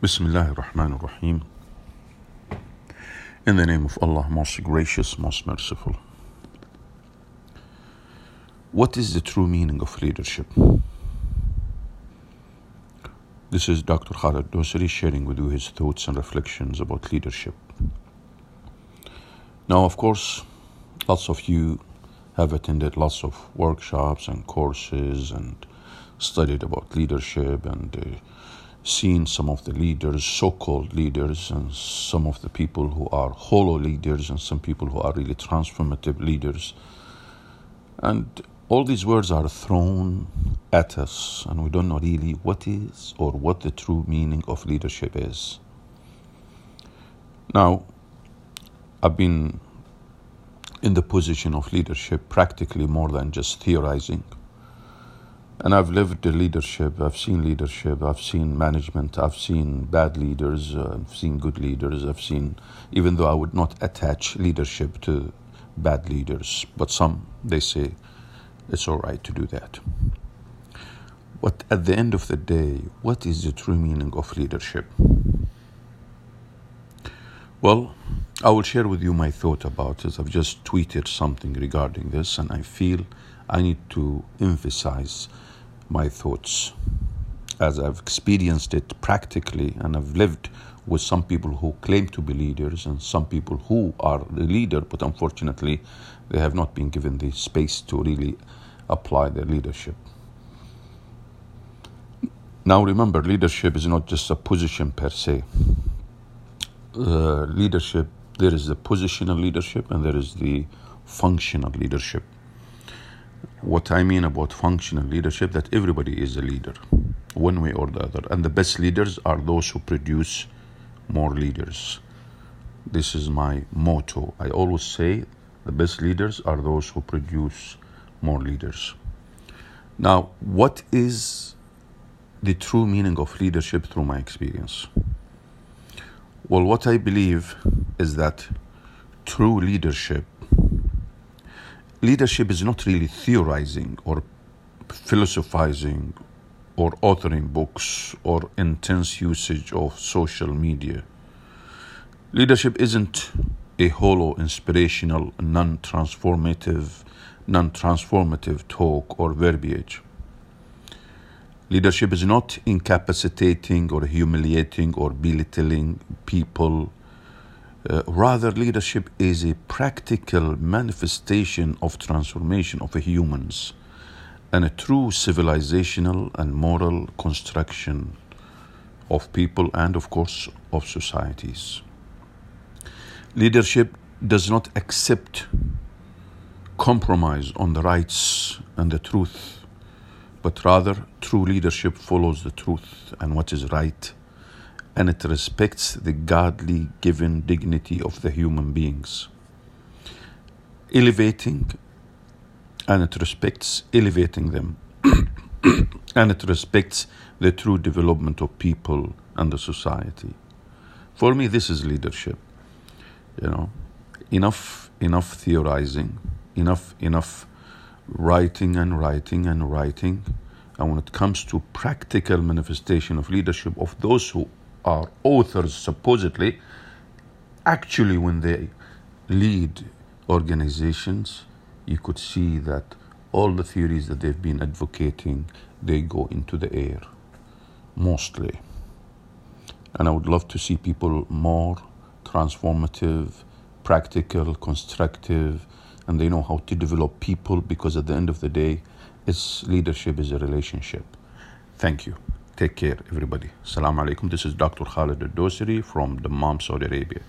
Bismillah ar-Rahman ar-Rahim. In the name of Allah, most gracious, most merciful. What is the true meaning of leadership? This is Dr. Khaled Al-Dosari sharing with you his thoughts and reflections about leadership. Now, of course, lots of you have attended lots of workshops and courses and studied about leadership and seen some of the leaders, so-called leaders, and some of the people who are hollow leaders, and some people who are really transformative leaders. And all these words are thrown at us, and we don't know really what is or what the true meaning of leadership is. Now, I've been in the position of leadership practically more than just theorizing. And I've lived the leadership, I've seen leadership, I've seen management, I've seen bad leaders, I've seen good leaders, I've seen, even though I would not attach leadership to bad leaders, but some, they say, it's all right to do that. But at the end of the day, what is the true meaning of leadership? Well, I will share with you my thought about it. I've just tweeted something regarding this, and I feel I need to emphasize my thoughts as I've experienced it practically, and I've lived with some people who claim to be leaders and some people who are the leader, but unfortunately they have not been given the space to really apply their leadership. Now remember, leadership is not just a position per se. Leadership, there is the positional leadership and there is the functional leadership. What I mean about functional leadership, that everybody is a leader, one way or the other. And the best leaders are those who produce more leaders. This is my motto. I always say the best leaders are those who produce more leaders. Now, what is the true meaning of leadership through my experience? Well, what I believe is that true leadership is not really theorizing or philosophizing or authoring books or intense usage of social media. Leadership isn't a hollow, inspirational, non-transformative talk or verbiage. Leadership is not incapacitating or humiliating or belittling people. Rather, leadership is a practical manifestation of transformation of humans and a true civilizational and moral construction of people and, of course, of societies. Leadership does not accept compromise on the rights and the truth, but rather true leadership follows the truth and what is right, and it respects the godly given dignity of the human beings, elevating them, and it respects the true development of people and the society. For me, this is leadership. Enough theorizing, enough writing. And when it comes to practical manifestation of leadership of those who are authors, supposedly, actually when they lead organizations, you could see that all the theories that they've been advocating, they go into the air, mostly. And I would love to see people more transformative, practical, constructive, and they know how to develop people, because at the end of the day, leadership is a relationship. Thank you. Take care, everybody. Assalamu alaikum. This is Dr. Khaled Al-Dosari from the MOM Saudi Arabia.